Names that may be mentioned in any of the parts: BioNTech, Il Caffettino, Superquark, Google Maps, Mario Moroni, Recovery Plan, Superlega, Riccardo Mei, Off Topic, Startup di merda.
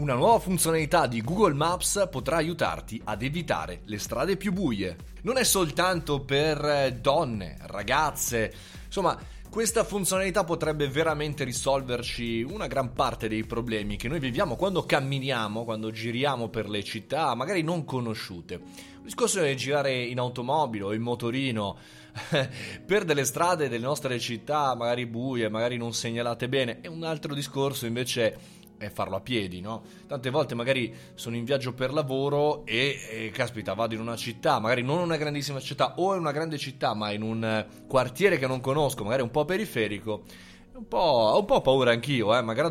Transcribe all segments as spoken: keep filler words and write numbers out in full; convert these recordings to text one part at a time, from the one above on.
Una nuova funzionalità di Google Maps potrà aiutarti ad evitare le strade più buie. Non è soltanto per donne, ragazze, insomma, questa funzionalità potrebbe veramente risolverci una gran parte dei problemi che noi viviamo quando camminiamo, quando giriamo per le città, magari non conosciute. Il discorso è girare in automobile o in motorino per delle strade delle nostre città, magari buie, magari non segnalate bene, e un altro discorso invece è farlo a piedi, no? Tante volte magari sono in viaggio per lavoro e, e caspita, vado in una città, magari non una grandissima città o in una grande città, ma in un quartiere che non conosco, magari un po' periferico, un po', ho un po' paura anch'io, eh? Magari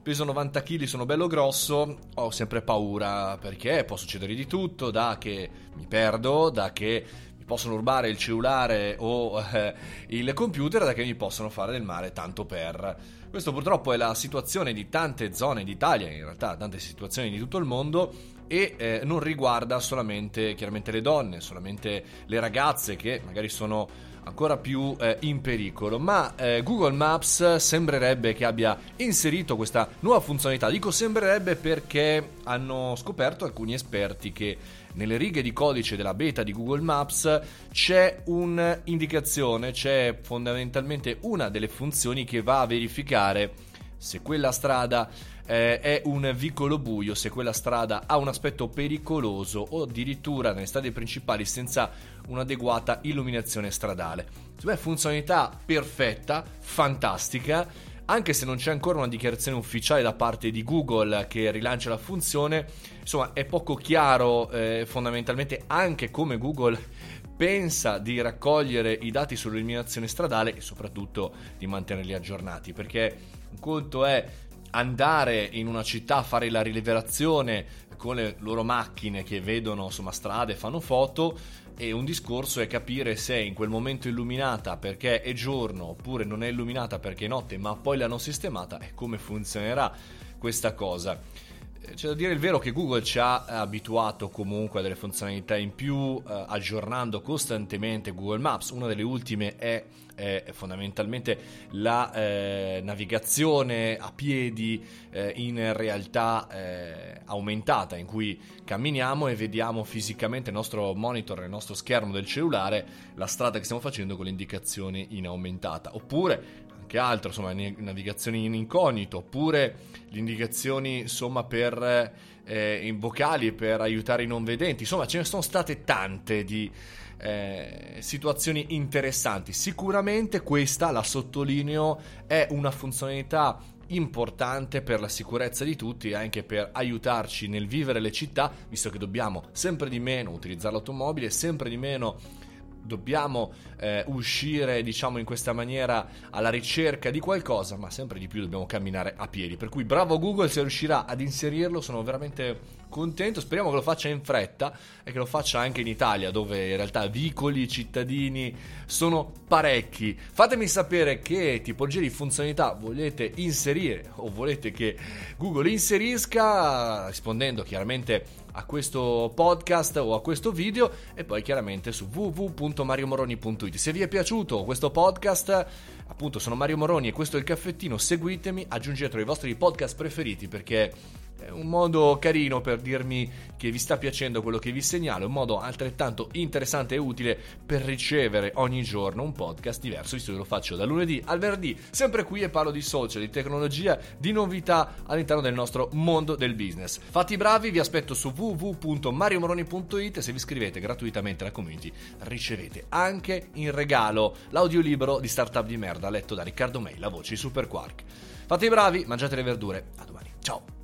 peso novanta chili, sono bello grosso, ho sempre paura perché può succedere di tutto, da che mi perdo, da che mi possono rubare il cellulare o eh, il computer, da che mi possono fare del male tanto per... Questo purtroppo è la situazione di tante zone d'Italia, in realtà tante situazioni di tutto il mondo, e eh, non riguarda solamente chiaramente le donne, solamente le ragazze che magari sono ancora più eh, in pericolo, ma eh, Google Maps sembrerebbe che abbia inserito questa nuova funzionalità. Dico sembrerebbe perché hanno scoperto alcuni esperti che nelle righe di codice della beta di Google Maps c'è un'indicazione, c'è fondamentalmente una delle funzioni che va a verificare se quella strada eh, è un vicolo buio, se quella strada ha un aspetto pericoloso o addirittura nelle strade principali senza un'adeguata illuminazione stradale. Beh, funzionalità perfetta, fantastica, anche se non c'è ancora una dichiarazione ufficiale da parte di Google che rilancia la funzione. Insomma, è poco chiaro eh, fondamentalmente anche come Google pensa di raccogliere i dati sull'illuminazione stradale e soprattutto di mantenerli aggiornati, perché un conto è andare in una città a fare la rilevazione con le loro macchine che vedono, insomma, strade, fanno foto, e un discorso è capire se è in quel momento illuminata perché è giorno oppure non è illuminata perché è notte, ma poi l'hanno sistemata, e come funzionerà questa cosa. C'è da dire il vero che Google ci ha abituato comunque a delle funzionalità in più, eh, aggiornando costantemente Google Maps. Una delle ultime è, è fondamentalmente la eh, navigazione a piedi eh, in realtà eh, aumentata, in cui camminiamo e vediamo fisicamente il nostro monitor, il nostro schermo del cellulare, la strada che stiamo facendo con le indicazioni in aumentata. Oppure che altro, insomma, navigazioni in incognito, oppure le indicazioni, insomma, per eh, in vocali per aiutare i non vedenti. Insomma, ce ne sono state tante di eh, situazioni interessanti. Sicuramente questa, la sottolineo, è una funzionalità importante per la sicurezza di tutti e anche per aiutarci nel vivere le città, visto che dobbiamo sempre di meno utilizzare l'automobile, sempre di meno dobbiamo eh, uscire, diciamo, in questa maniera alla ricerca di qualcosa, ma sempre di più dobbiamo camminare a piedi. Per cui bravo Google se riuscirà ad inserirlo, sono veramente contento, speriamo che lo faccia in fretta e che lo faccia anche in Italia, dove in realtà vicoli cittadini sono parecchi. Fatemi sapere che tipologie di funzionalità volete inserire o volete che Google inserisca, rispondendo chiaramente a questo podcast o a questo video, e poi chiaramente su w w w punto mario moroni punto i t. Se vi è piaciuto questo podcast, appunto, sono Mario Moroni e questo è Il Caffettino, seguitemi, aggiungetelo ai vostri podcast preferiti, perché è un modo carino per dirmi che vi sta piacendo quello che vi segnalo, un modo altrettanto interessante e utile per ricevere ogni giorno un podcast diverso, visto che lo faccio da lunedì al venerdì, sempre qui, e parlo di social, di tecnologia, di novità all'interno del nostro mondo del business. Fatti bravi, vi aspetto su w w w punto mario moroni punto i t e se vi iscrivete gratuitamente alla community ricevete anche in regalo l'audiolibro di Startup di merda letto da Riccardo Mei, la voce di Superquark. Fate i bravi, mangiate le verdure, a domani, ciao!